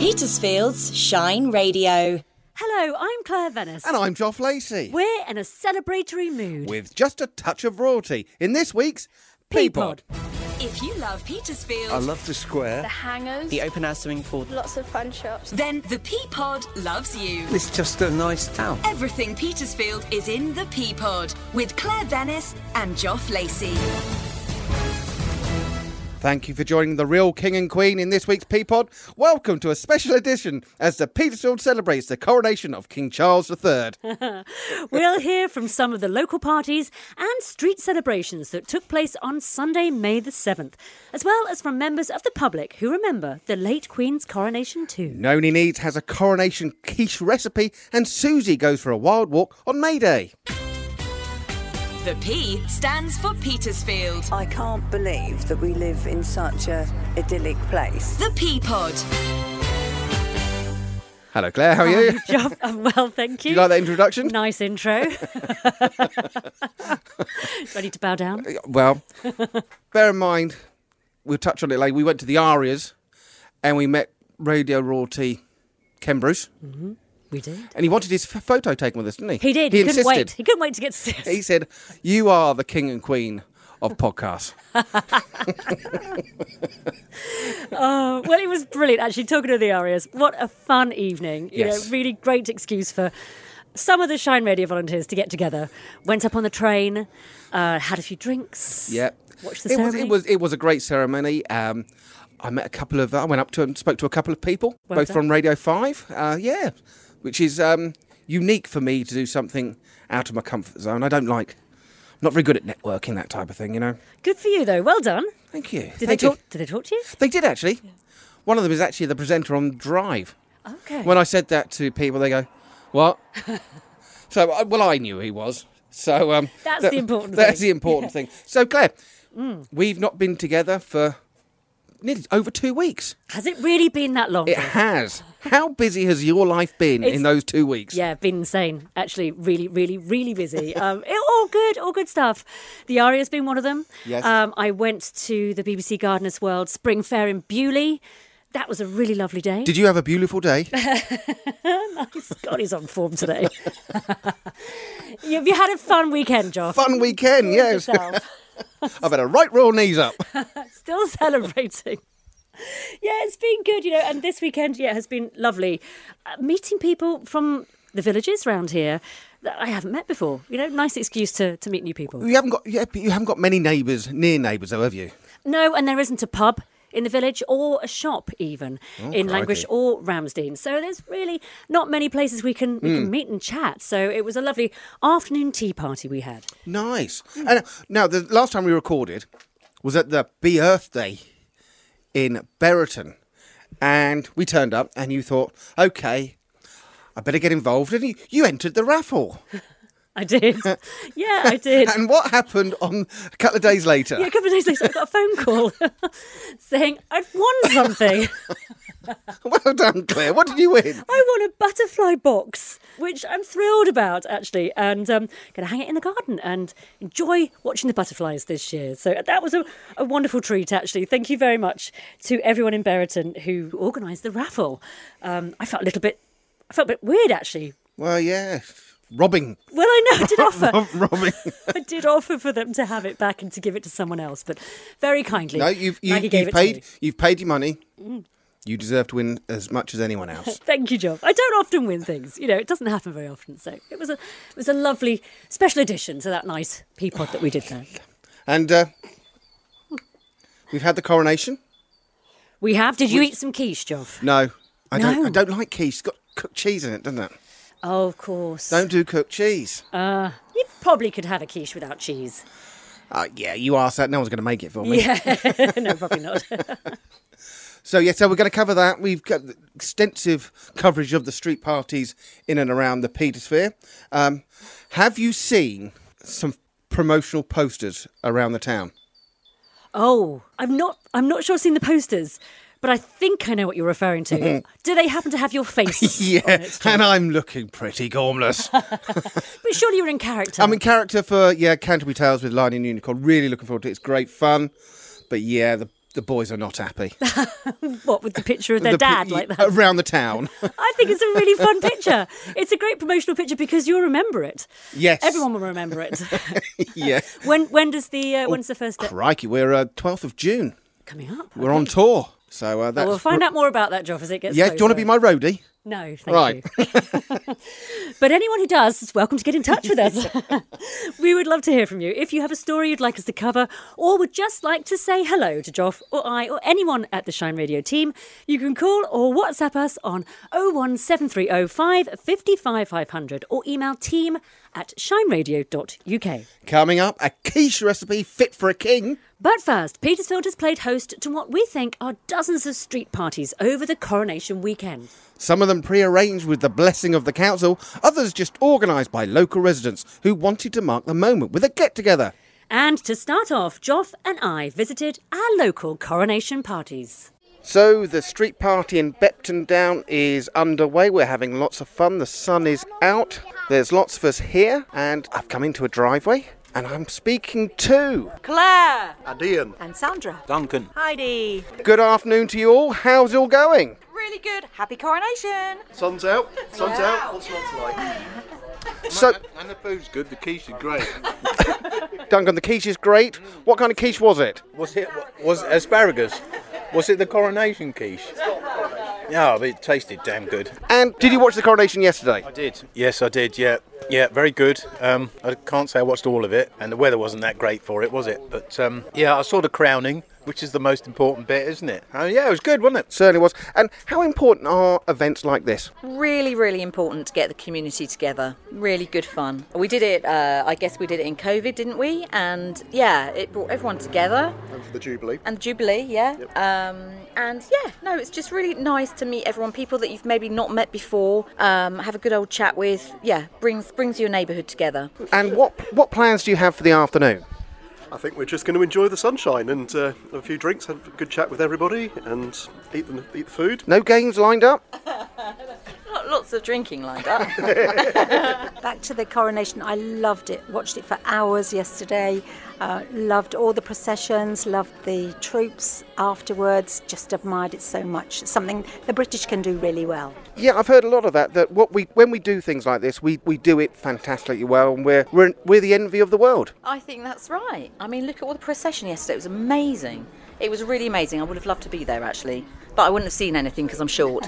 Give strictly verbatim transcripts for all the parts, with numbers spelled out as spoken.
Petersfield's Shine Radio. Hello, I'm Claire Venice. And I'm Joff Lacey. We're in a celebratory mood. With just a touch of royalty in this week's Peapod. If you love Petersfield... I love the square. The hangers. The open-air swimming pool. Lots of fun shops. Then the Peapod loves you. It's just a nice town. Everything Petersfield is in the Peapod with Claire Venice and Joff Lacey. Thank you for joining the real king and queen in this week's Peapod. Welcome to a special edition as the Petersfield celebrates the coronation of King Charles the third. We'll hear from some of the local parties and street celebrations that took place on Sunday, May the seventh, as well as from members of the public who remember the late Queen's coronation too. Noni Needs has a coronation quiche recipe and Susie goes for a wild walk on May Day. The P stands for Petersfield. I can't believe that we live in such a idyllic place. The Peapod. Hello, Claire. How are you? Um, Joff, I'm well, thank you. Did you like that introduction? Nice intro. Ready to bow down? Well, bear in mind, we'll touch on it later. We went to the Arias and we met Radio Royalty Ken Bruce. Mm-hmm. We did. And he wanted his photo taken with us, didn't he? He did. He, he insisted. Couldn't wait. He couldn't wait to get to this. He said, "You are the king and queen of podcasts." Oh, well, it was brilliant, actually, talking to the Arias. What a fun evening. You yes. know, really great excuse for some of the Shine Radio volunteers to get together. Went up on the train, uh, had a few drinks. Yep. Watched the it ceremony. Was, it, was, it was a great ceremony. Um I met a couple of... I went up to and spoke to a couple of people, well both done. From Radio Five. Uh, yeah. Which is um, unique for me to do something out of my comfort zone. I don't like... I'm not very good at networking, that type of thing, you know. Good for you, though. Well done. Thank you. Did, Thank they, talk, you. did they talk to you? They did, actually. Yeah. One of them is actually the presenter on Drive. Okay. When I said that to people, they go, what? so, well, I knew he was. So um, That's that, the important that's thing. That's the important yeah. thing. So, Claire, mm. we've not been together for... nearly over two weeks. Has it really been that long? It has. How busy has your life been it's, in those two weeks? Yeah, been insane. Actually, really, really, really busy. um, it, all good, all good stuff. The Aria's been one of them. Yes. Um, I went to the B B C Gardener's World Spring Fair in Beaulieu. That was a really lovely day. Did you have a beautiful day? Nice. God, he's on form today. Have you had a fun weekend, Joff? Fun weekend, yes. I better right roll knees up. Still celebrating. Yeah, it's been good, you know, and this weekend, yeah, has been lovely. Uh, meeting people from the villages round here that I haven't met before. You know, nice excuse to, to meet new people. You haven't got yeah, you haven't got many neighbours, near neighbours, though, have you? No, and there isn't a pub in the village or a shop even oh, in Langrish or Ramsdean. So there's really not many places we can we mm. can meet and chat. So it was a lovely afternoon tea party we had. Nice. Mm. And now the last time we recorded was at the Bee Earth Day in Berriton, and we turned up, and you thought, okay, I better get involved, and you, you entered the raffle. I did. Yeah, I did. And what happened on a couple of days later? Yeah, a couple of days later, I got a phone call saying I'd won something. Well done, Claire. What did you win? I won a butterfly box, which I'm thrilled about, actually. And I'm um, going to hang it in the garden and enjoy watching the butterflies this year. So that was a, a wonderful treat, actually. Thank you very much to everyone in Berriton who organised the raffle. Um, I felt a little bit, I felt a bit weird, actually. Well, yeah. Robbing. Well, I know, I did offer. Robbing. I did offer for them to have it back and to give it to someone else, but very kindly. No, you've, you, Maggie gave you've it paid. To me. You've paid your money. Mm. You deserve to win as much as anyone else. Thank you, Joff. I don't often win things. You know, it doesn't happen very often. So it was a it was a lovely special addition to that nice Peapod that we did there. And uh, we've had the coronation. We have. Did you we... eat some quiche, Joff? No, I no. don't. I don't like quiche. It's got cooked cheese in it, doesn't it? Oh, of course. Don't do cooked cheese. Uh, you probably could have a quiche without cheese. Uh, yeah, you asked that. No one's going to make it for me. Yeah, no, probably not. So, yeah, so we're going to cover that. We've got extensive coverage of the street parties in and around the Petersphere. Um, have you seen some promotional posters around the town? Oh, I'm not, I'm not sure I've seen the posters. But I think I know what you're referring to. Do they happen to have your face? Yeah, on it, and I'm looking pretty gormless. But surely you're in character. I'm in character for, yeah, Canterbury Tales with Lion and Unicorn. Really looking forward to it. It's great fun. But yeah, the the boys are not happy. What, with the picture of their the dad p- like that? Around the town. I think it's a really fun picture. It's a great promotional picture because you'll remember it. Yes. Everyone will remember it. Yeah. When when does the, uh, when's the first day? Crikey, we're uh, twelfth of June. Coming up. We're on tour. So uh, that's... Well, we'll find out more about that, Joff, as it gets Yeah, closer. Do you want to be my roadie? No, thank right. you. But anyone who does is welcome to get in touch with us. We would love to hear from you. If you have a story you'd like us to cover or would just like to say hello to Joff or I or anyone at the Shine Radio team, you can call or WhatsApp us on oh one seven three oh five five five five hundred or email team at shine radio dot u k. Coming up, a quiche recipe fit for a king. But first, Petersfield has played host to what we think are dozens of street parties over the coronation weekend. Some of them pre-arranged with the blessing of the council, others just organised by local residents who wanted to mark the moment with a get-together. And to start off, Joff and I visited our local coronation parties. So the street party in Bepton Down is underway. We're having lots of fun. The sun is out. There's lots of us here. And I've come into a driveway and I'm speaking to... Claire. And Ian. And Sandra. Duncan. Heidi. Good afternoon to you all. How's it all going? Really good. Happy coronation. Sun's out. Sun's yeah. out. What's lots like? So, and the food's good. The quiche is great. Duncan, the quiche is great. What kind of quiche was it? Was it was it asparagus? Was it the coronation quiche? Yeah, oh, it tasted damn good. And did you watch the coronation yesterday? I did. Yes, I did, yeah. Yeah, very good. Um, I can't say I watched all of it, and the weather wasn't that great for it, was it? But, um, yeah, I saw the crowning, which is the most important bit, isn't it? Oh, yeah, it was good, wasn't it? Certainly was. And how important are events like this? Really, really important to get the community together. Really good fun. We did it, uh, I guess we did it in COVID, didn't we? And, yeah, it brought everyone together. And for the Jubilee. And the Jubilee, yeah. Yep. Um, and, yeah, no, it's just really nice to meet everyone, people that you've maybe not met before, um, have a good old chat with. Yeah, brings brings your neighbourhood together. And what, what plans do you have for the afternoon? I think we're just going to enjoy the sunshine and uh, have a few drinks, have a good chat with everybody and eat the, eat the food. No games lined up? Lots of drinking lined up. Back to the coronation, I loved it. Watched it for hours yesterday. Uh, loved all the processions, loved the troops afterwards. Just admired it so much. Something the British can do really well. Yeah, I've heard a lot of that. That what we when we do things like this, we, we do it fantastically well, and we're, we're we're the envy of the world. I think that's right. I mean, look at all the procession yesterday. It was amazing. It was really amazing. I would have loved to be there actually, but I wouldn't have seen anything because I'm short.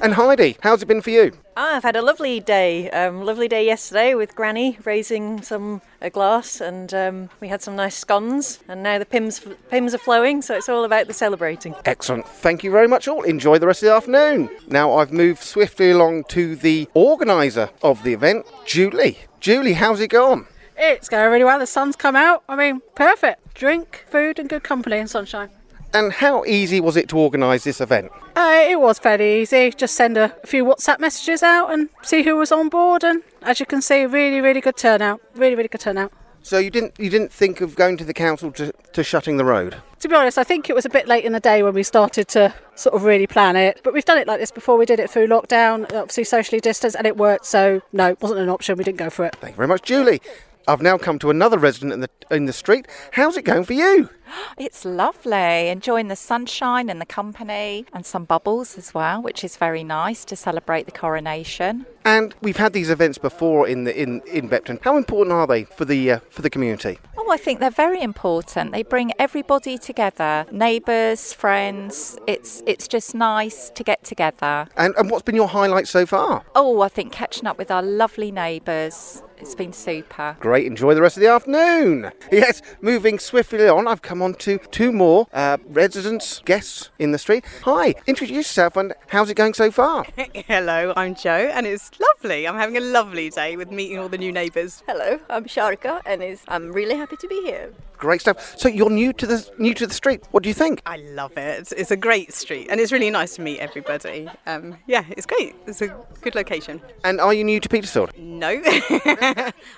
And Heidi, how's it been for you? I've had a lovely day, um, lovely day yesterday with Granny raising some a glass, and um, we had some nice scones, and now the pims pims are flowing, so it's all about the celebrating. Excellent, thank you very much all. Enjoy the rest of the afternoon. Now I've moved swiftly along to the organiser of the event, Julie. Julie, how's it gone? It's going really well. The sun's come out. I mean, perfect. Drink, food, and good company and sunshine. And how easy was it to organise this event? Uh, it was fairly easy. Just send a few WhatsApp messages out and see who was on board. And as you can see, really, really good turnout. Really, really good turnout. So you didn't you didn't think of going to the council to, to shutting the road? To be honest, I think it was a bit late in the day when we started to sort of really plan it. But we've done it like this before. We did it through lockdown, obviously socially distanced, and it worked. So no, it wasn't an option. We didn't go for it. Thank you very much, Julie. I've now come to another resident in the in the street. How's it going for you? It's lovely, enjoying the sunshine and the company and some bubbles as well, which is very nice to celebrate the coronation. And we've had these events before in the in, in Bepton. How important are they for the uh, for the community? Oh, I think they're very important. They bring everybody together, neighbours, friends. It's it's just nice to get together. And and what's been your highlight so far? Oh, I think catching up with our lovely neighbours. It's been super. Great. Enjoy the rest of the afternoon. Yes, moving swiftly on, I've come on to two more uh, residents, guests in the street. Hi, introduce yourself and how's it going so far? Hello, I'm Jo and it's lovely. I'm having a lovely day with meeting all the new neighbours. Hello, I'm Sharika and it's, I'm really happy to be here. Great stuff. So you're new to the new to the street. What do you think? I love it. It's a great street and it's really nice to meet everybody. Um, yeah, it's great. It's a good location. And are you new to Petersfield? No.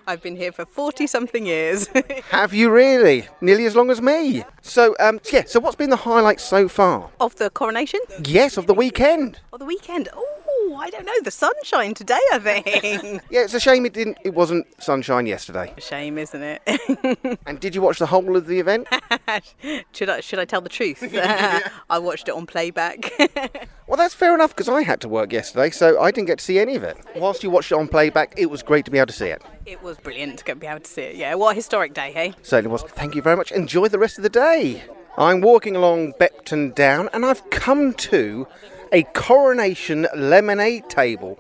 I've been here for forty-something years. Have you really? Nearly as long as me. So, um, yeah, so what's been the highlight so far? Of the coronation? Yes, of the weekend. Of the weekend. Oh, I don't know, the sunshine today, I think. Yeah, it's a shame it didn't. It wasn't sunshine yesterday. A shame, isn't it? And did you watch the whole of the event? should I should I tell the truth? Uh, I watched it on playback. Well, that's fair enough, because I had to work yesterday, so I didn't get to see any of it. Whilst you watched it on playback, it was great to be able to see it. It was brilliant to be able to see it, yeah. What a historic day, hey? Certainly was. Thank you very much. Enjoy the rest of the day. I'm walking along Bepton Down, and I've come to a coronation lemonade table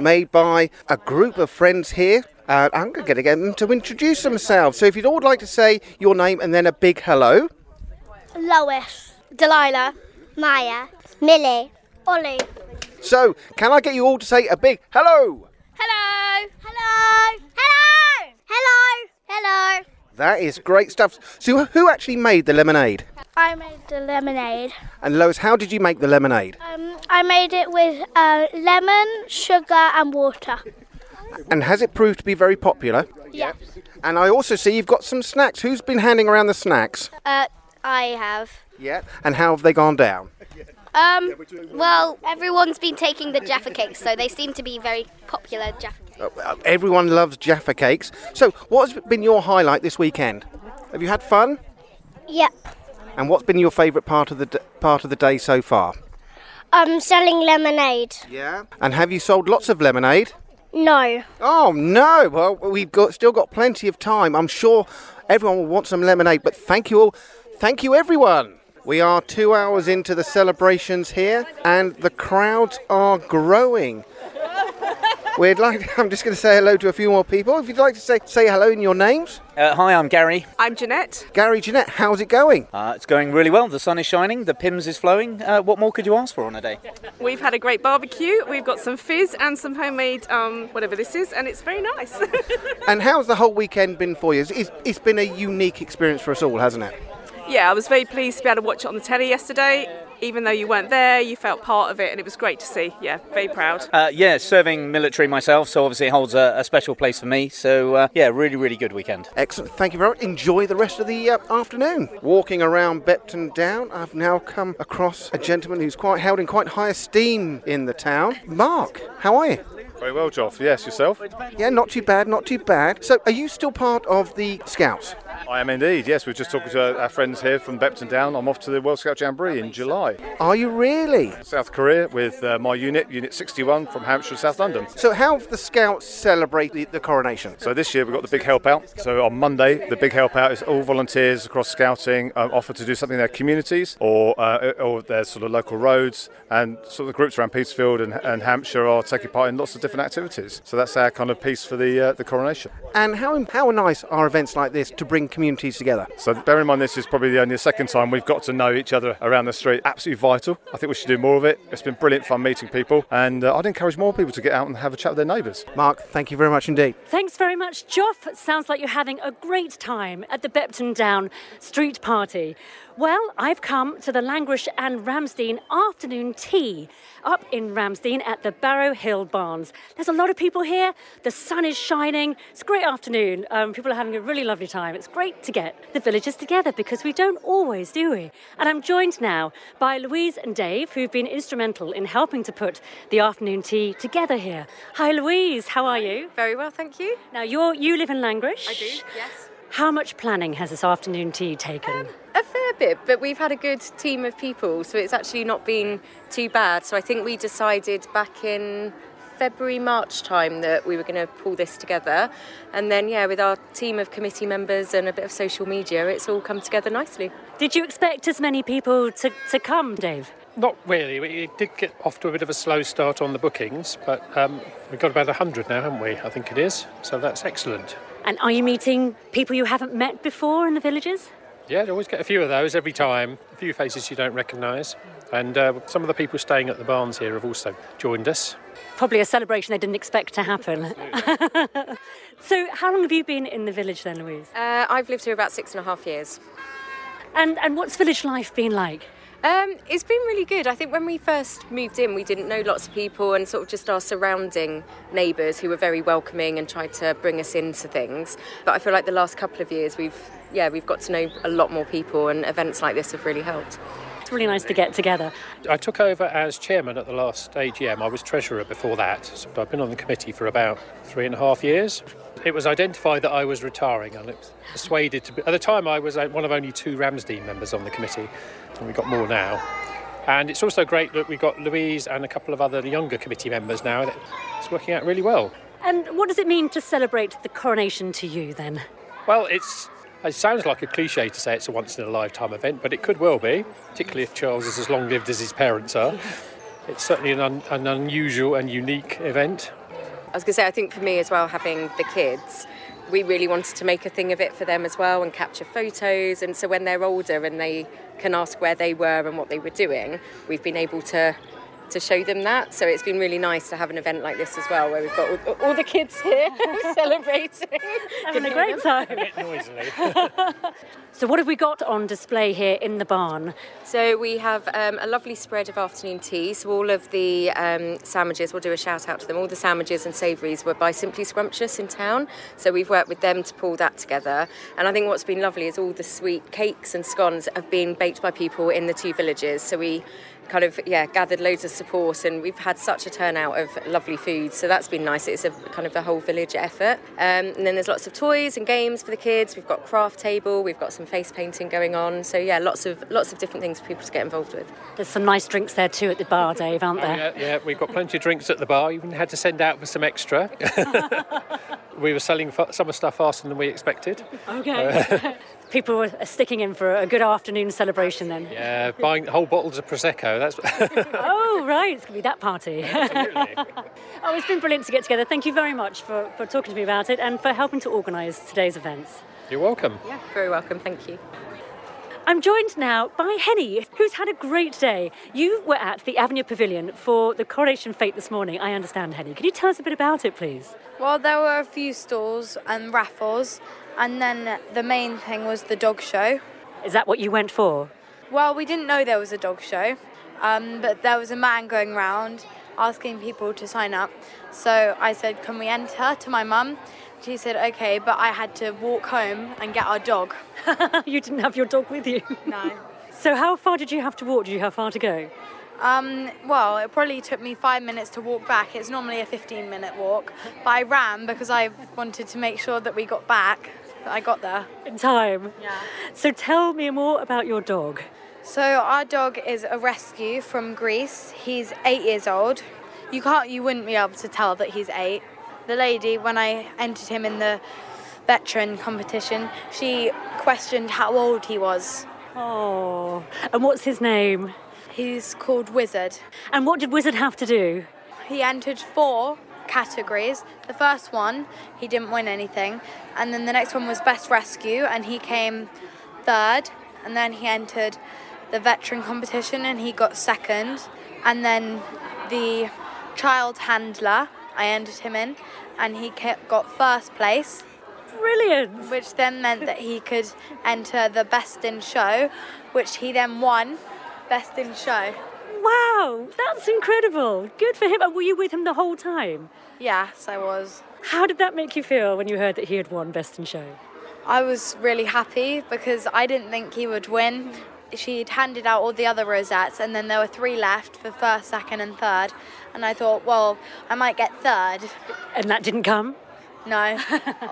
made by a group of friends here. Uh, I'm going to get them to introduce themselves. So if you'd all like to say your name and then a big hello. Lois, Delilah, Maya, Millie, Ollie. So can I get you all to say a big hello? Hello! Hello! Hello! Hello! Hello! That is great stuff. So who actually made the lemonade? I made the lemonade. And Lois, how did you make the lemonade? Um, I made it with uh, lemon, sugar and water. And has it proved to be very popular? Yes. And I also see you've got some snacks. Who's been handing around the snacks? Uh, I have. Yeah. And how have they gone down? Um, well, everyone's been taking the Jaffa cakes, so they seem to be very popular Jaffa cakes. Uh, everyone loves Jaffa cakes. So what has been your highlight this weekend? Have you had fun? Yep. And what's been your favourite part of the d- part of the day so far? Um, selling lemonade. Yeah. And have you sold lots of lemonade? No. Oh, no. Well, we've got still got plenty of time. I'm sure everyone will want some lemonade, but thank you all. Thank you, everyone. We are two hours into the celebrations here, and the crowds are growing. We'd like. I'm just going to say hello to a few more people. If you'd like to say say hello in your names. Uh, hi, I'm Gary. I'm Jeanette. Gary, Jeanette, how's it going? Uh, it's going really well. The sun is shining, the Pims is flowing. Uh, what more could you ask for on a day? We've had a great barbecue. We've got some fizz and some homemade um, whatever this is, and it's very nice. And how's the whole weekend been for you? It's, it's been a unique experience for us all, hasn't it? Yeah, I was very pleased to be able to watch it on the telly yesterday. Even though you weren't there, you felt part of it, and it was great to see. Yeah, very proud. Uh, yeah, serving military myself, so obviously it holds a, a special place for me. So, uh, yeah, really, really good weekend. Excellent. Thank you very much. Enjoy the rest of the uh, afternoon. Walking around Bepton Down, I've now come across a gentleman who's quite held in quite high esteem in the town. Mark, how are you? Very well, Joff. Yes, yourself? Yeah, not too bad, not too bad. So, are you still part of the Scouts? I am indeed, yes. We're just talking to our friends here from Bepton Down. I'm off to the World Scout Jamboree in July. Are you really? South Korea with uh, my unit, Unit sixty-one from Hampshire, South London. So, how have the Scouts celebrated the, the coronation? So, this year we've got the big help out. So, on Monday, the big help out is all volunteers across Scouting um, offer to do something in their communities or, uh, or their sort of local roads. And sort of the groups around Petersfield and, and Hampshire are taking part in lots of different activities. So that's our kind of piece for the uh, the coronation. And how how nice are events like this to bring communities together? So bear in mind, this is probably the only second time we've got to know each other around the street. Absolutely vital. I think we should do more of it. It's been brilliant fun meeting people, and uh, I'd encourage more people to get out and have a chat with their neighbours. Mark, thank you very much indeed. Thanks very much, Joff. Sounds like you're having a great time at the Bepton Down street party. Well, I've come to the Langrish and Ramsdean afternoon tea up in Ramsdean at the Barrow Hill Barns. There's a lot of people here. The sun is shining. It's a great afternoon. Um, people are having a really lovely time. It's great to get the villagers together because we don't always, do we? And I'm joined now by Louise and Dave, who've been instrumental in helping to put the afternoon tea together here. Hi, Louise. How are you? Very well, thank you. Now, you're, you live in Langrish. I do, yes. How much planning has this afternoon tea taken? Um, a fair bit, but we've had a good team of people, so it's actually not been too bad. So I think we decided back in February, March time that we were going to pull this together. And then, yeah, with our team of committee members and a bit of social media, it's all come together nicely. Did you expect as many people to, to come, Dave? Not really. We did get off to a bit of a slow start on the bookings, but um, we've got about one hundred now, haven't we? I think it is. So that's excellent. And are you meeting people you haven't met before in the villages? Yeah, you always get a few of those every time, a few faces you don't recognise. And uh, some of the people staying at the barns here have also joined us. Probably a celebration they didn't expect to happen. So how long have you been in the village then, Louise? Uh, I've lived here about six and a half years. And, and what's village life been like? Um, it's been really good. I think when we first moved in, we didn't know lots of people and sort of just our surrounding neighbours who were very welcoming and tried to bring us into things. But I feel like the last couple of years, we've, yeah, we've got to know a lot more people, and events like this have really helped. It's really nice to get together. I took over as chairman at the last A G M. I was treasurer before that, so I've been on the committee for about three and a half years. It was identified that I was retiring and it was persuaded to be. At the time, I was one of only two Ramsdean members on the committee, and we've got more now. And it's also great that we've got Louise and a couple of other younger committee members now, and it's working out really well. And what does it mean to celebrate the coronation to you, then? Well, it's, it sounds like a cliché to say it's a once-in-a-lifetime event, but it could well be, particularly if Charles is as long-lived as his parents are. Yes. It's certainly an, un, an unusual and unique event. I was going to say, I think for me as well, having the kids, we really wanted to make a thing of it for them as well and capture photos. And so when they're older and they can ask where they were and what they were doing, we've been able to to show them that. So it's been really nice to have an event like this as well, where we've got all, all the kids here celebrating. Having a great time. A bit noisily. So what have we got on display here in the barn? So we have um, a lovely spread of afternoon tea. So all of the um, sandwiches, we'll do a shout out to them, all the sandwiches and savouries were by Simply Scrumptious in town. So we've worked with them to pull that together. And I think what's been lovely is all the sweet cakes and scones have been baked by people in the two villages. So we kind of, yeah, gathered loads of support, and we've had such a turnout of lovely food, so that's been nice. It's a kind of a whole village effort. Um, and then there's lots of toys and games for the kids. We've got craft table, we've got some face painting going on. So yeah, lots of lots of different things for people to get involved with. There's some nice drinks there too at the bar, Dave, aren't there? Oh, yeah, yeah, we've got plenty of drinks at the bar. Even had to send out for some extra. We were selling summer stuff faster than we expected. Okay. Uh, People were sticking in for a good afternoon celebration then. Yeah, buying whole bottles of Prosecco. That's. Oh, right, it's going to be that party. Absolutely. Oh, it's been brilliant to get together. Thank you very much for, for talking to me about it and for helping to organise today's events. You're welcome. Yeah, very welcome. Thank you. I'm joined now by Henny, who's had a great day. You were at the Avenue Pavilion for the coronation fête this morning, I understand, Henny. Can you tell us a bit about it, please? Well, there were a few stalls and raffles, and then the main thing was the dog show. Is that what you went for? Well, we didn't know there was a dog show, um, but there was a man going round asking people to sign up. So I said, can we enter, to my mum? She said, OK, but I had to walk home and get our dog. You didn't have your dog with you? No. So how far did you have to walk? Did you have far to go? Um, well, it probably took me five minutes to walk back. It's normally a fifteen-minute walk. But I ran because I wanted to make sure that we got back, that I got there. In time? Yeah. So tell me more about your dog. So our dog is a rescue from Greece. He's eight years old. You can't, you wouldn't be able to tell that he's eight. The lady, when I entered him in the veteran competition, she questioned how old he was. Oh, and what's his name? He's called Wizard. And what did Wizard have to do? He entered four categories. The first one, he didn't win anything. And then the next one was Best Rescue, and he came third. And then he entered the veteran competition, and he got second. And then the child handler, I entered him in, and he kept, got first place. Brilliant! Which then meant that he could enter the Best in Show, which he then won, Best in Show. Wow, that's incredible. Good for him. And were you with him the whole time? Yes, I was. How did that make you feel when you heard that he had won Best in Show? I was really happy because I didn't think he would win. She'd handed out all the other rosettes, and then there were three left for first, second and third, and I thought, well, I might get third. And that didn't come? No.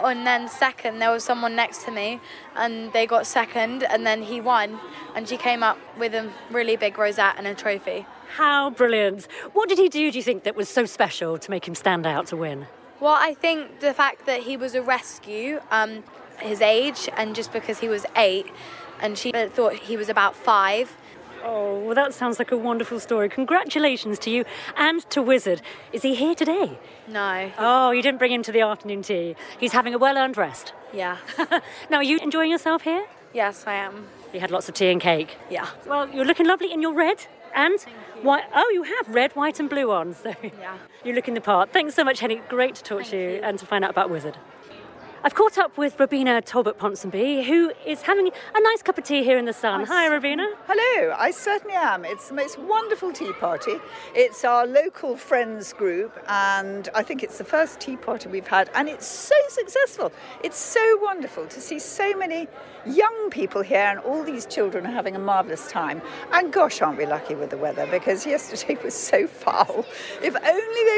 And then second, there was someone next to me, and they got second, and then he won, and she came up with a really big rosette and a trophy. How brilliant. What did he do, do you think, that was so special to make him stand out to win? Well, I think the fact that he was a rescue, um, his age, and just because he was eight, and she thought he was about five. Oh, well, that sounds like a wonderful story. Congratulations to you and to Wizard. Is he here today? No. Oh, you didn't bring him to the afternoon tea. He's having a well-earned rest. Yeah. Now, are you enjoying yourself here? Yes, I am. You had lots of tea and cake? Yeah. Well, you're looking lovely in your red and white. Oh, you have red, white and blue on. So yeah. You're looking the part. Thanks so much, Henny. Great to talk Thank to you, you and to find out about Wizard. I've caught up with Robina Talbot-Ponsonby, who is having a nice cup of tea here in the sun. I Hi, Robina. Hello, I certainly am. It's the most wonderful tea party. It's our local friends group, and I think it's the first tea party we've had, and it's so successful. It's so wonderful to see so many young people here, and all these children are having a marvellous time. And gosh, aren't we lucky with the weather, because yesterday was so foul. If only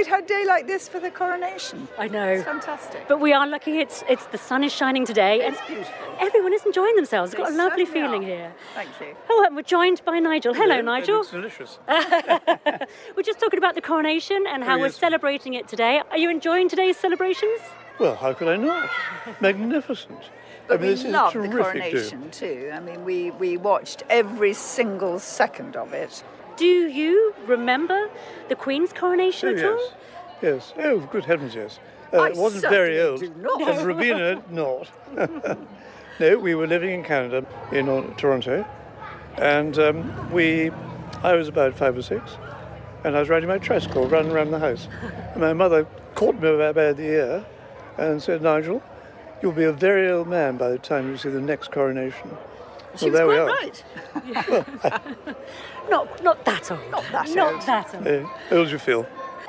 they'd had a day like this for the coronation. I know. It's fantastic. But we are lucky. It's it's the sun is shining today. It's and beautiful. Everyone is enjoying themselves. It's got a lovely feeling are. here. Thank you. Oh, and we're joined by Nigel. Hello, Hello Nigel. It's delicious. We're just talking about the coronation and how oh, we're yes. celebrating it today. Are you enjoying today's celebrations? Well, how could I not? Magnificent. But I mean, we this love is the coronation do. too. I mean, we, we watched every single second of it. Do you remember the Queen's coronation oh, at yes. all? Yes. Oh, good heavens, yes. Uh, I it wasn't very old. Do not. And Robina, not. No, we were living in Canada, in Toronto, and um, we, I was about five or six, and I was riding my tricycle, running around the house. And my mother caught me by the ear and said, "Nigel, you'll be a very old man by the time you see the next coronation." She well, was there quite we are. right. not, not that old. Not that old. Not that old. Yeah, how old do you feel?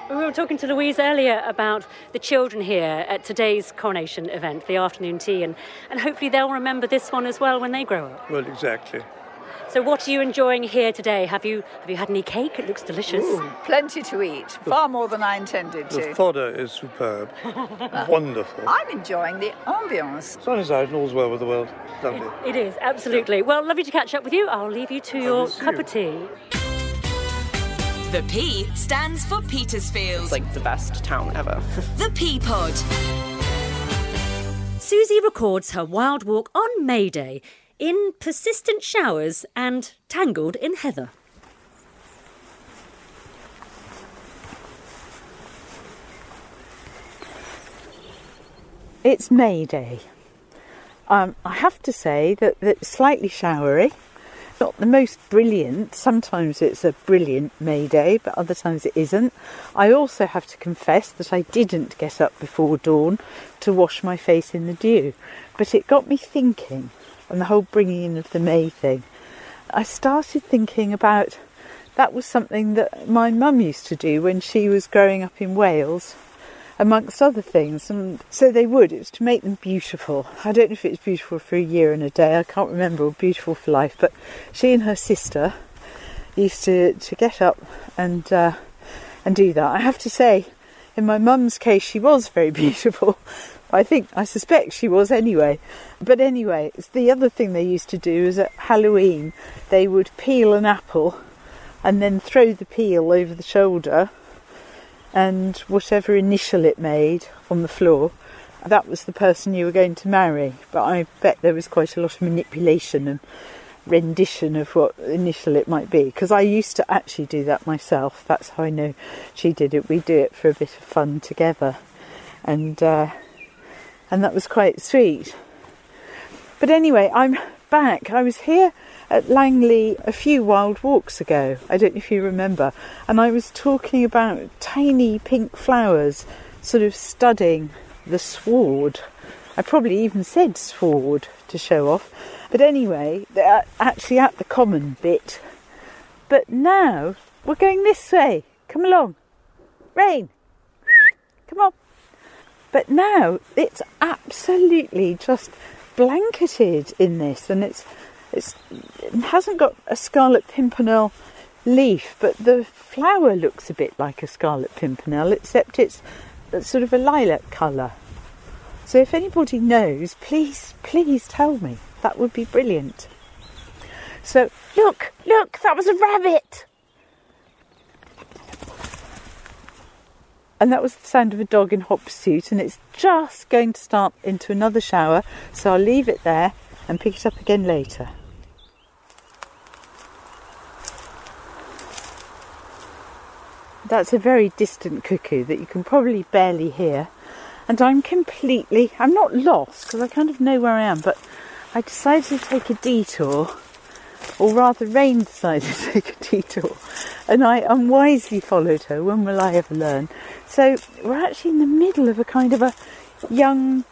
We were talking to Louise earlier about the children here at today's coronation event, the afternoon tea, and, and hopefully they'll remember this one as well when they grow up. Well, exactly. So what are you enjoying here today? Have you have you had any cake? It looks delicious. Ooh, plenty to eat, far more than I intended to. The fodder is superb. Wonderful. I'm enjoying the ambience. Sun is out and all's well with the world. Lovely. It, it is, absolutely. Well, lovely to catch up with you. I'll leave you to your cup you. of tea. The P stands for Petersfield. It's like the best town ever. The Peapod. Susie records her wild walk on May Day in persistent showers and tangled in heather. It's May Day. Um, I have to say that, that it's slightly showery. Not the most brilliant. Sometimes it's a brilliant May Day, but other times it isn't. I also have to confess that I didn't get up before dawn to wash my face in the dew, but it got me thinking on the whole bringing in of the May thing. I started thinking about that was something that my mum used to do when she was growing up in Wales, amongst other things, and so they would. It was to make them beautiful. I don't know if it was beautiful for a year and a day, I can't remember, or beautiful for life, but she and her sister used to, to get up and uh, and do that. I have to say, in my mum's case, she was very beautiful. I think, I suspect she was anyway. But anyway, it's the other thing they used to do is at Halloween, they would peel an apple and then throw the peel over the shoulder, and whatever initial it made on the floor, that was the person you were going to marry. But I bet there was quite a lot of manipulation and rendition of what initial it might be, because I used to actually do that myself. That's how I know she did it. We do it for a bit of fun together, and uh, and that was quite sweet. But anyway, I'm back. I was here at Langley a few wild walks ago, I don't know if you remember, and I was talking about tiny pink flowers sort of studding the sward. I probably even said sward to show off, but anyway, they're actually at the common bit. But now we're going this way. Come along. Rain. Come on. But now it's absolutely just blanketed in this, and it's It's, it hasn't got a scarlet pimpernel leaf, but the flower looks a bit like a scarlet pimpernel, except it's sort of a lilac colour. So if anybody knows, please, please tell me. That would be brilliant. So, look, look, that was a rabbit. And that was the sound of a dog in hot pursuit, and it's just going to start into another shower, so I'll leave it there and pick it up again later. That's a very distant cuckoo that you can probably barely hear, and I'm completely, I'm not lost because I kind of know where I am, but I decided to take a detour, or rather Rain decided to take a detour, and I unwisely followed her. When will I ever learn? So we're actually in the middle of a kind of a young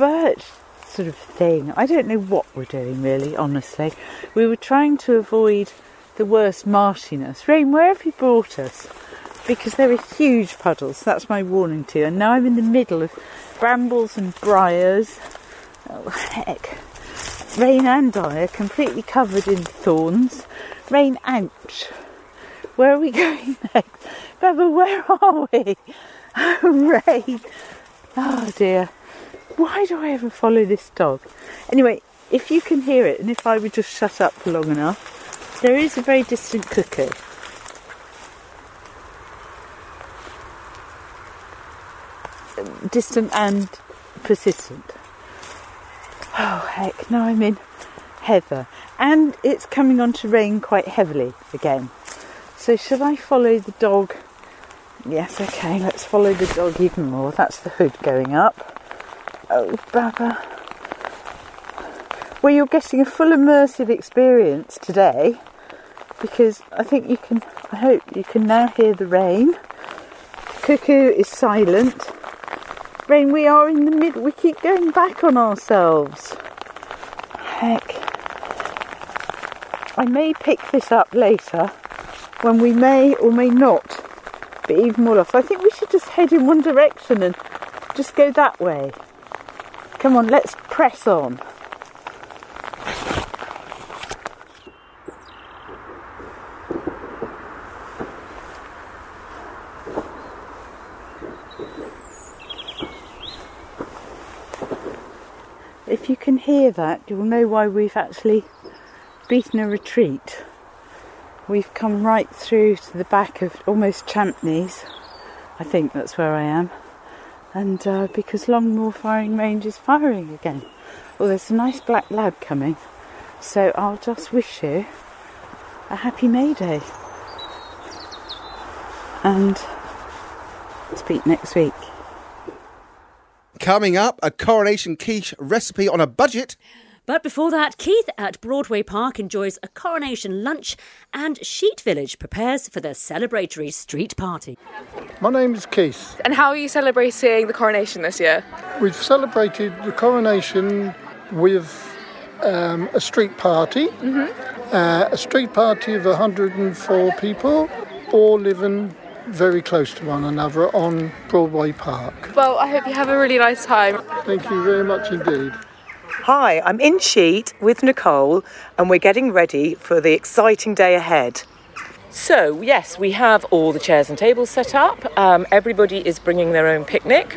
birch sort of thing. I don't know what we're doing really, honestly. We were trying to avoid the worst marshiness. Rain, where have you brought us? Because there are huge puddles, that's my warning to you. And now I'm in the middle of brambles and briars. Oh, heck. Rain and I are completely covered in thorns. Rain, ouch. Where are we going next? Baba, where are we? Oh, Rain. Oh, dear. Why do I ever follow this dog? Anyway, if you can hear it, and if I would just shut up for long enough, there is a very distant cuckoo. Distant and persistent. Oh heck, now I'm in heather and it's coming on to rain quite heavily again. So should I follow the dog? Yes, okay, let's follow the dog even more. That's the hood going up. Oh Baba. Well, you're getting a full immersive experience today because I think you can, I hope you can now hear the rain. The cuckoo is silent. Rain, we are in the middle. We keep going back on ourselves. Heck. I may pick this up later when we may or may not be even more off. I think we should just head in one direction and just go that way. Come on, let's press on. If you can hear that, you'll know why we've actually beaten a retreat. We've come right through to the back of almost Champneys. I think that's where I am. And uh, because Longmoor firing range is firing again. Well, there's a nice black lab coming. So I'll just wish you a happy May Day. And speak next week. Coming up, a coronation quiche recipe on a budget. But before that, Keith at Broadway Park enjoys a coronation lunch and Sheet Village prepares for their celebratory street party. My name is Keith. And how are you celebrating the coronation this year? We've celebrated the coronation with um, a street party. Mm-hmm. Uh, a street party of one hundred and four people, all living very close to one another on Broadway Park. Well, I hope you have a really nice time. Thank you very much indeed. Hi, I'm in Sheet with Nicole and we're getting ready for the exciting day ahead. So, yes, we have all the chairs and tables set up. Um, everybody is bringing their own picnic.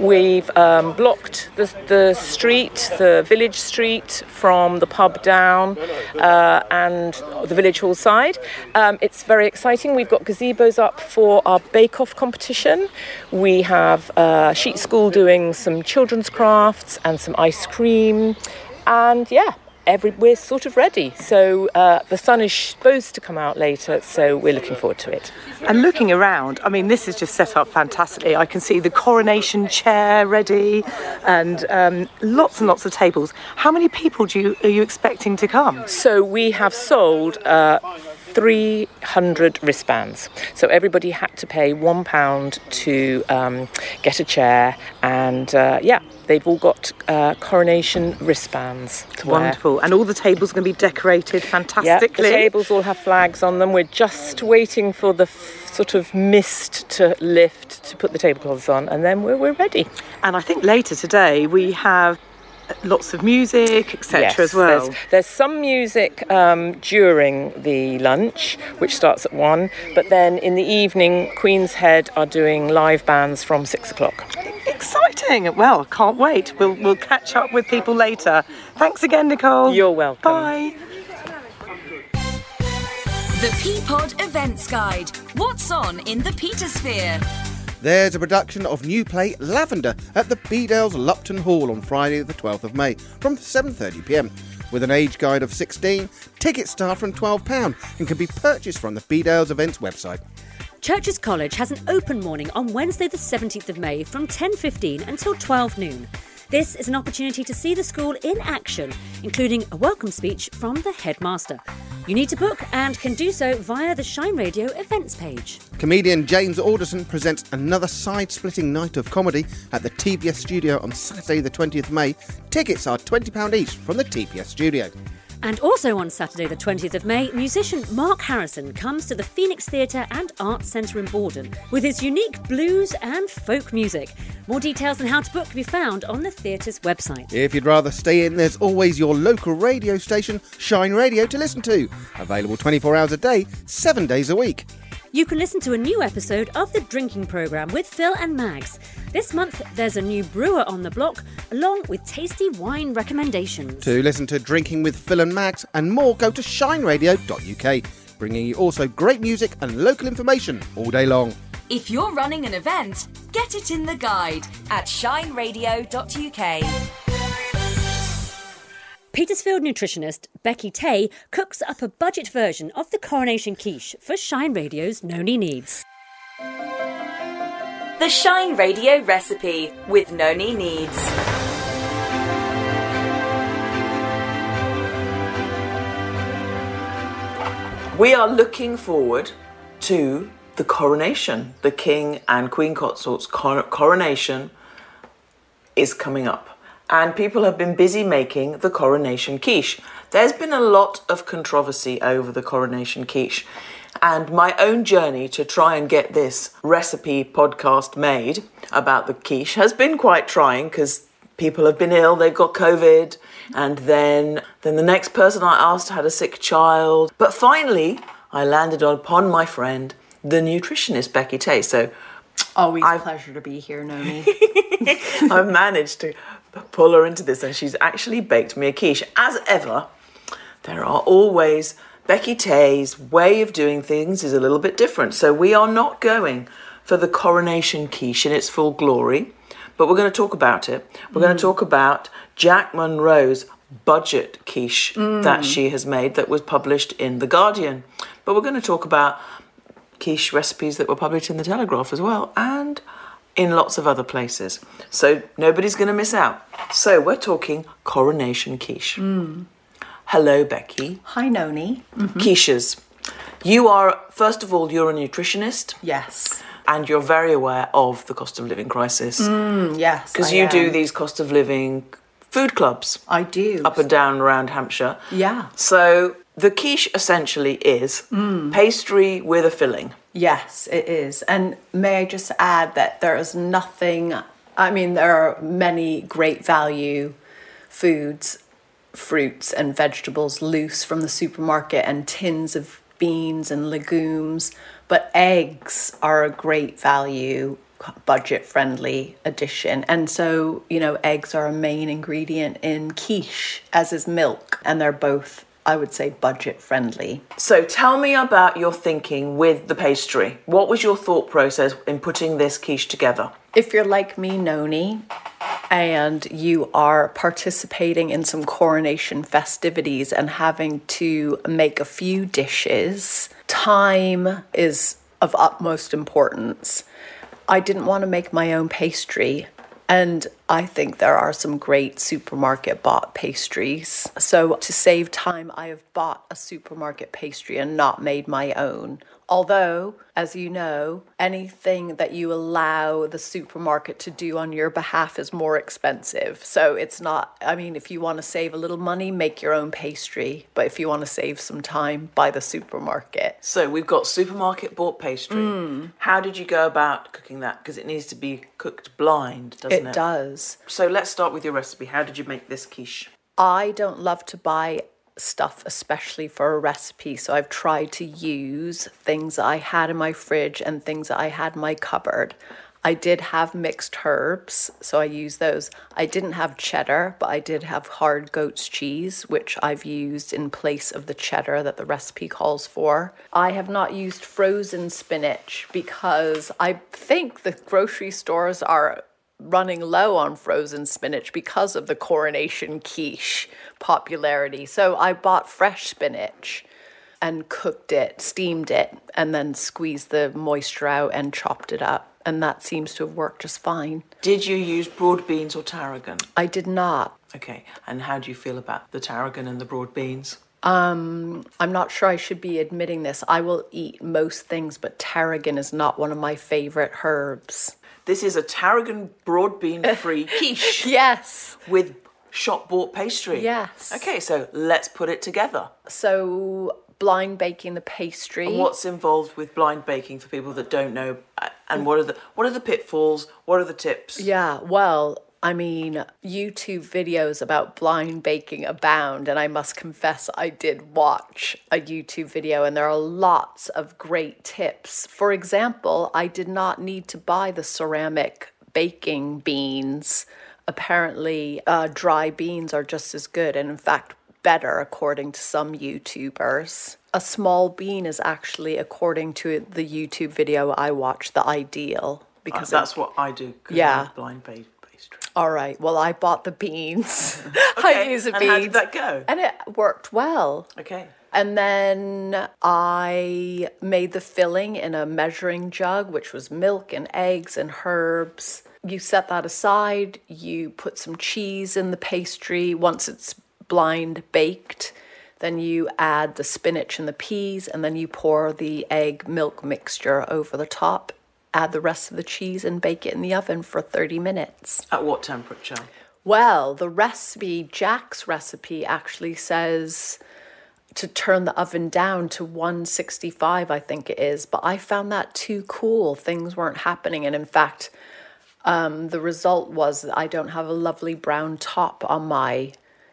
We've um, blocked the, the street, the village street, from the pub down uh, and the village hall side. Um, it's very exciting. We've got gazebos up for our bake-off competition. We have uh, Sheet School doing some children's crafts and some ice cream. And, yeah. Every, we're sort of ready, so uh, the sun is supposed to come out later, so we're looking forward to it. And looking around, I mean, this is just set up fantastically. I can see the coronation chair ready and um, lots and lots of tables. How many people do you, are you expecting to come? So we have sold uh, three hundred wristbands, so everybody had to pay one pound to um, get a chair, and uh, yeah. They've all got uh, coronation wristbands. It's wonderful. And all the tables are going to be decorated fantastically. Yeah, the tables all have flags on them. We're just waiting for the f- sort of mist to lift to put the tablecloths on, and then we're, we're ready. And I think later today we have lots of music, et cetera. Yes, as well. There's, there's some music um, during the lunch, which starts at one, but then in the evening, Queen's Head are doing live bands from six o'clock. Exciting! Well, I can't wait. We'll we'll catch up with people later. Thanks again, Nicole. You're welcome. Bye. The Peapod Events Guide. What's on in the Petersphere? There's a production of new play Lavender at the Bedales Lupton Hall on Friday the twelfth of May from seven thirty p m. With an age guide of sixteen, tickets start from twelve pounds and can be purchased from the Bedales Events website. Churches College has an open morning on Wednesday the seventeenth of May from ten fifteen until twelve noon. This is an opportunity to see the school in action, including a welcome speech from the headmaster. You need to book and can do so via the Shine Radio events page. Comedian James Alderson presents another side-splitting night of comedy at the T B S studio on Saturday the twentieth of May. Tickets are twenty pounds each from the T B S studio. And also on Saturday the twentieth of May, musician Mark Harrison comes to the Phoenix Theatre and Arts Centre in Borden with his unique blues and folk music. More details on how to book can be found on the theatre's website. If you'd rather stay in, there's always your local radio station, Shine Radio, to listen to. Available twenty-four hours a day, seven days a week. You can listen to a new episode of The Drinking Programme with Phil and Mags. This month, there's a new brewer on the block, along with tasty wine recommendations. To listen to Drinking with Phil and Mags and more, go to shine radio dot U K, bringing you also great music and local information all day long. If you're running an event, get it in the guide at shine radio dot U K. Petersfield nutritionist Becky Tay cooks up a budget version of the coronation quiche for Shine Radio's Noni Needs. The Shine Radio recipe with Noni Needs. We are looking forward to the coronation. The King and Queen Consort's coronation is coming up. And people have been busy making the coronation quiche. There's been a lot of controversy over the coronation quiche, and my own journey to try and get this recipe podcast made about the quiche has been quite trying because people have been ill, they've got COVID, and then, then the next person I asked had a sick child. But finally, I landed upon my friend, the nutritionist Becky Tay. So, always a pleasure to be here, Noni. I've managed to pull her into this, and she's actually baked me a quiche. As ever, there are always Becky Tay's way of doing things is a little bit different. So we are not going for the coronation quiche in its full glory, but we're going to talk about it. We're mm. going to talk about Jack Munro's budget quiche mm. that she has made that was published in The Guardian. But we're going to talk about quiche recipes that were published in The Telegraph as well, and in lots of other places. So nobody's going to miss out. So we're talking coronation quiche. Mm. Hello, Becky. Hi, Noni. Mm-hmm. Quiches. You are, first of all, you're a nutritionist. Yes. And you're very aware of the cost of living crisis. Mm, yes, because you am. do these cost of living food clubs. I do. Up and down around Hampshire. Yeah. So the quiche essentially is mm. pastry with a filling. Yes, it is. And may I just add that there is nothing, I mean, there are many great value foods, fruits and vegetables loose from the supermarket and tins of beans and legumes, but eggs are a great value, budget-friendly addition. And so, you know, eggs are a main ingredient in quiche, as is milk, and they're both, I would say, budget friendly. So tell me about your thinking with the pastry. What was your thought process in putting this quiche together? If you're like me, Noni, and you are participating in some coronation festivities and having to make a few dishes, time is of utmost importance. I didn't want to make my own pastry. And I think there are some great supermarket bought pastries. So to save time, I have bought a supermarket pastry and not made my own. Although, as you know, anything that you allow the supermarket to do on your behalf is more expensive. So it's not, I mean, if you want to save a little money, make your own pastry. But if you want to save some time, buy the supermarket. So we've got supermarket bought pastry. Mm. How did you go about cooking that? Because it needs to be cooked blind, doesn't it? It does. So let's start with your recipe. How did you make this quiche? I don't love to buy stuff, especially for a recipe. So I've tried to use things I had in my fridge and things I had in my cupboard. I did have mixed herbs, so I used those. I didn't have cheddar, but I did have hard goat's cheese, which I've used in place of the cheddar that the recipe calls for. I have not used frozen spinach because I think the grocery stores are running low on frozen spinach because of the coronation quiche popularity. So I bought fresh spinach and cooked it, steamed it, and then squeezed the moisture out and chopped it up. and that seems to have worked just fine. Did you use broad beans or tarragon? I did not. Okay, and how do you feel about the tarragon and the broad beans? Um, I'm not sure I should be admitting this. I will eat most things, but tarragon is not one of my favourite herbs. This is a tarragon broad bean-free quiche. Yes. With shop-bought pastry. Yes. Okay, so let's put it together. So blind baking the pastry. And what's involved with blind baking for people that don't know? And what are the what are the pitfalls? What are the tips? Yeah, well, I mean, YouTube videos about blind baking abound, and I must confess I did watch a YouTube video, and there are lots of great tips. For example, I did not need to buy the ceramic baking beans. Apparently, uh, dry beans are just as good, and in fact, better, according to some YouTubers. A small bean is actually, according to the YouTube video I watched, the ideal. Because uh, that's it, what I do, because yeah. I blind bake. All right, well, I bought the beans. Okay. I use a bean. And how did that go? And it worked well. Okay. And then I made the filling in a measuring jug, which was milk and eggs and herbs. You set that aside. You put some cheese in the pastry. Once it's blind baked, then you add the spinach and the peas, and then you pour the egg milk mixture over the top. Add the rest of the cheese and bake it in the oven for thirty minutes. At what temperature? Well, the recipe, Jack's recipe, actually says to turn the oven down to one sixty-five, I think it is. But I found that too cool. Things weren't happening. And in fact, um, the result was that I don't have a lovely brown top on my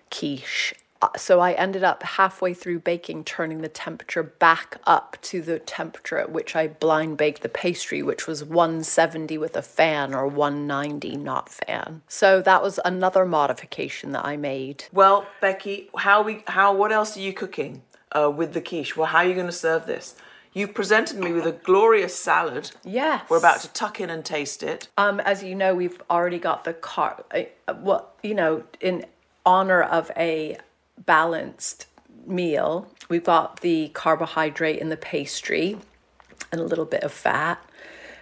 quiche. So I ended up halfway through baking, turning the temperature back up to the temperature at which I blind baked the pastry, which was one seventy with a fan or one ninety not fan. So that was another modification that I made. Well, Becky, how we how what else are you cooking uh, with the quiche? Well, how are you going to serve this? You presented me with a glorious salad. Yes. We're about to tuck in and taste it. Um, as you know, we've already got the car. Uh, well, you know, in honor of a balanced meal, we've got the carbohydrate in the pastry and a little bit of fat.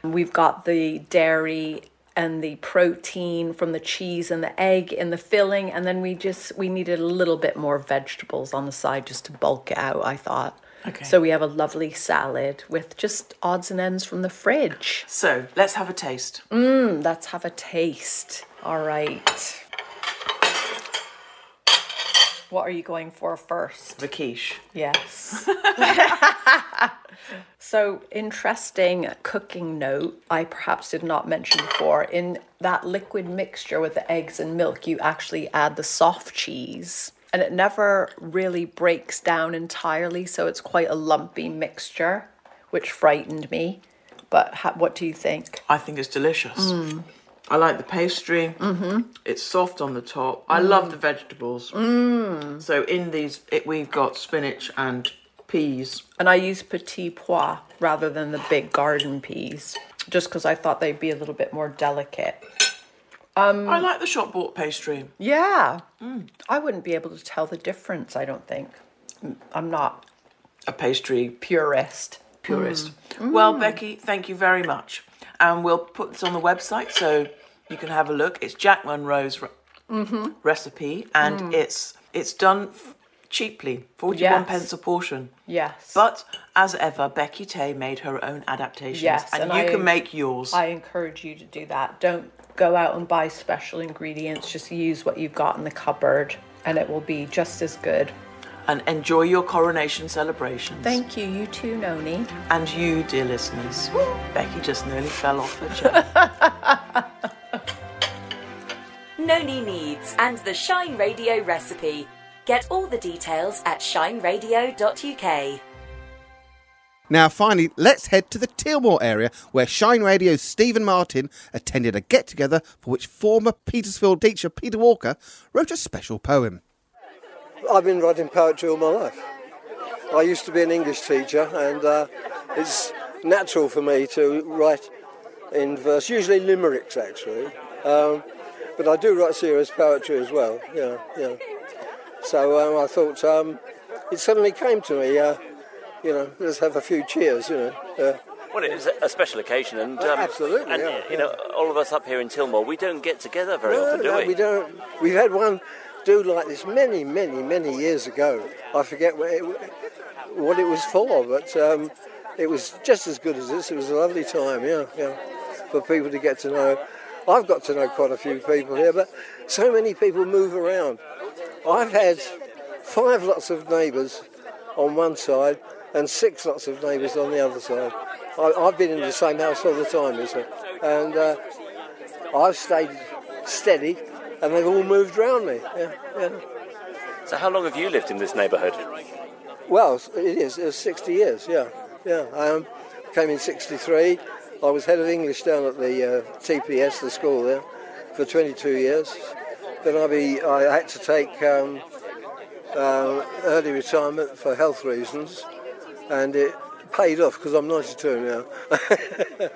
We've got the dairy and the protein from the cheese and the egg in the filling, and then we just we needed a little bit more vegetables on the side just to bulk it out, I thought. Okay. So we have a lovely salad with just odds and ends from the fridge. So let's have a taste. Mmm, let's have a taste. All right. What are you going for first? The quiche. Yes. So, interesting cooking note I perhaps did not mention before. In that liquid mixture with the eggs and milk, you actually add the soft cheese. And it never really breaks down entirely, so it's quite a lumpy mixture, which frightened me. But ha- what do you think? I think it's delicious. Mm. I like the pastry. Mm-hmm. It's soft on the top. Mm. I love the vegetables. Mm. So in these, it, we've got spinach and peas. And I use petit pois rather than the big garden peas, just because I thought they'd be a little bit more delicate. Um, I like the shop-bought pastry. Yeah. Mm. I wouldn't be able to tell the difference, I don't think. I'm not a pastry purist. Purist. Mm. Well, mm. Becky, thank you very much. And we'll put this on the website so you can have a look. It's Jack Munro's re- mm-hmm. recipe, and mm. it's it's done f- cheaply, forty-one yes. pence a portion. Yes. But as ever, Becky Tay made her own adaptations, yes, and, and you I, can make yours. I encourage you to do that. Don't go out and buy special ingredients. Just use what you've got in the cupboard, and it will be just as good. And enjoy your coronation celebrations. Thank you, you too, Noni. And you, dear listeners. Becky just nearly fell off her chair. Noni Needs and the Shine Radio recipe. Get all the details at shine radio dot u k. Now, finally, let's head to the Tilmore area, where Shine Radio's Stephen Martin attended a get-together for which former Petersfield teacher Peter Walker wrote a special poem. I've been writing poetry all my life. I used to be an English teacher, and uh, it's natural for me to write in verse, usually limericks actually, um, but I do write serious poetry as well. Yeah, yeah. So um, I thought um, it suddenly came to me, uh, you know, let's have a few cheers, you know. Uh, Well, it was a special occasion, and um, absolutely, and yeah, you know, yeah. all of us up here in Tilmore, we don't get together very no, often, do no, we? we don't. We've had one do like this many, many, many years ago. I forget what it, what it was for, but um, it was just as good as this. It was a lovely time, yeah, yeah, for people to get to know. I've got to know quite a few people here, but so many people move around. I've had five lots of neighbours on one side and six lots of neighbours on the other side. I, I've been in the same house all the time, isn't it? And uh, I've stayed steady, and they've all moved round me. Yeah, yeah. So how long have you lived in this neighbourhood? Well, it is, it was sixty years, yeah. yeah. I um, came in sixty-three. I was head of English down at the uh, T B S, the school there, for twenty-two years. Then I, be, I had to take um, uh, early retirement for health reasons, and it paid off because I'm ninety-two now.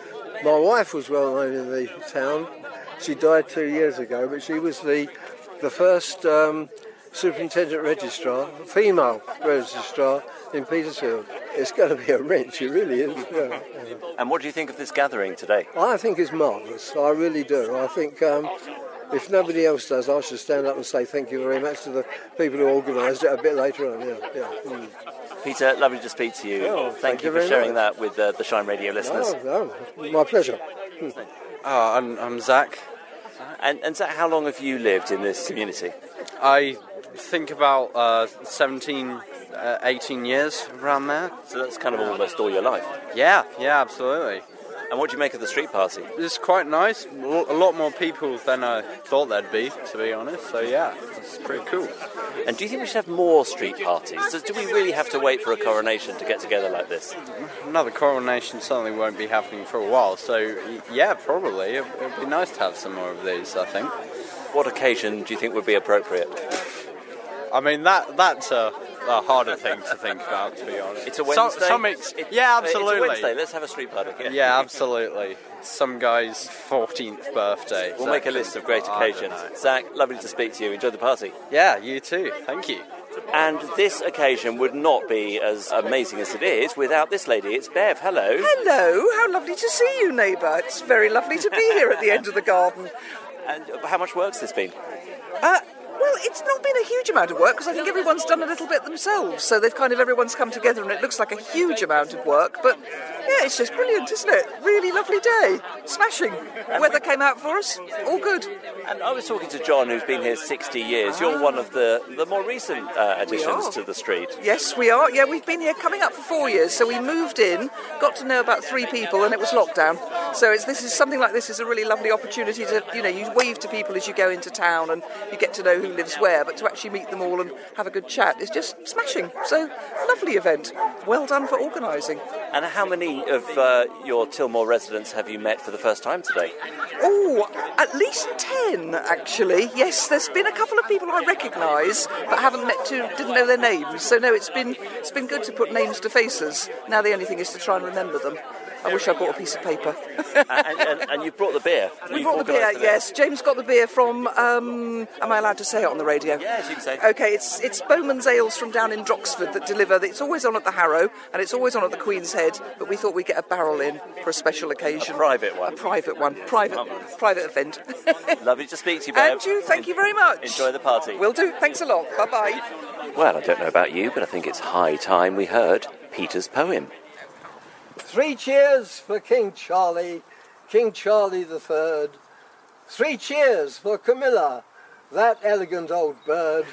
My wife was well known in the town. She died two years ago, but she was the the first um, superintendent registrar, female registrar in Petersfield. It's going to be a wrench, it really is. Yeah. And what do you think of this gathering today? I think it's marvellous. I really do. I think um, if nobody else does, I should stand up and say thank you very much to the people who organised it a bit later on. Yeah, yeah. Mm. Peter, lovely to speak to you. Oh, thank, thank you for sharing nice. that with uh, the Shine Radio listeners. Oh, no. My pleasure. Mm. Oh, I'm, I'm Zach. And, and Zach, how long have you lived in this community? I think about uh, seventeen, eighteen years, around there. So that's kind of almost all your life? Yeah, yeah, absolutely. And what do you make of the street party? It's quite nice. A lot more people than I thought there'd be, to be honest. So yeah, it's pretty cool. And do you think we should have more street parties? Do we really have to wait for a coronation to get together like this? Another coronation certainly won't be happening for a while. So yeah, probably. It would be nice to have some more of these, I think. What occasion do you think would be appropriate? I mean, that that's a, a harder thing to think about, to be honest. It's a Wednesday? So, some ex- it's, yeah, absolutely. It's a Wednesday. Let's have a street party. Yeah, yeah, absolutely. Some guy's fourteenth birthday. We'll exactly. make a list of great occasions. Zach, lovely to speak to you. Enjoy the party. Yeah, you too. Thank you. And this occasion would not be as amazing as it is without this lady. It's Bev. Hello. Hello. How lovely to see you, neighbour. It's very lovely to be here at the end of the garden. And how much work's this been? Uh... Well, it's not been a huge amount of work because I think everyone's done a little bit themselves. So they've kind of, everyone's come together and it looks like a huge amount of work. But yeah, it's just brilliant, isn't it? Really lovely day. Smashing. And weather came out for us. All good. And I was talking to John, who's been here sixty years. You're one of the, the more recent uh, additions to the street. Yes, we are. Yeah, we've been here coming up for four years. So we moved in, got to know about three people and it was lockdown. So it's, this is something like this is a really lovely opportunity to, you know, you wave to people as you go into town and you get to know who lives where, but to actually meet them all and have a good chat is just smashing. So, lovely event. Well done for organising. And how many of uh, your Tilmore residents have you met for the first time today? Oh, at least ten, actually. Yes, there's been a couple of people I recognise, but haven't met to, didn't know their names. So, no, it's been it's been good to put names to faces. Now the only thing is to try and remember them. I wish I bought a piece of paper. and, and, and you brought the beer. We you brought the beer, yes. James got the beer from, um, am I allowed to say it on the radio? Yes, you can say it. OK, it's, it's Bowman's Ales from down in Droxford that deliver. It's always on at the Harrow and it's always on at the Queen's Head, but we thought we'd get a barrel in for a special occasion. A private one. A private one. Yes, private marvellous. private event. Lovely to speak to you, Bev. And you, thank you very much. Enjoy the party. Will do. Thanks a lot. Bye-bye. Well, I don't know about you, but I think it's high time we heard Peter's poem. Three cheers for King Charlie, King Charlie the Third. Three cheers for Camilla, that elegant old bird.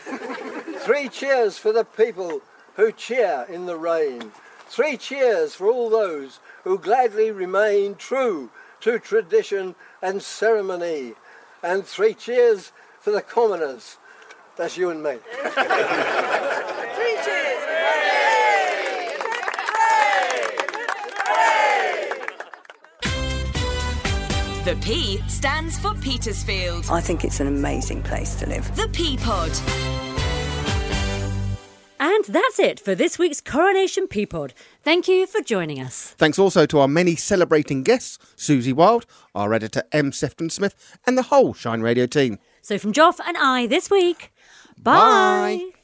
Three cheers for the people who cheer in the rain. Three cheers for all those who gladly remain true to tradition and ceremony. And three cheers for the commoners. That's you and me. Three cheers. The P stands for Petersfield. I think it's an amazing place to live. The Peapod. And that's it for this week's Coronation Peapod. Thank you for joining us. Thanks also to our many celebrating guests, Susie Wilde, our editor M. Sefton-Smith, and the whole Shine Radio team. So from Joff and I this week, bye. Bye.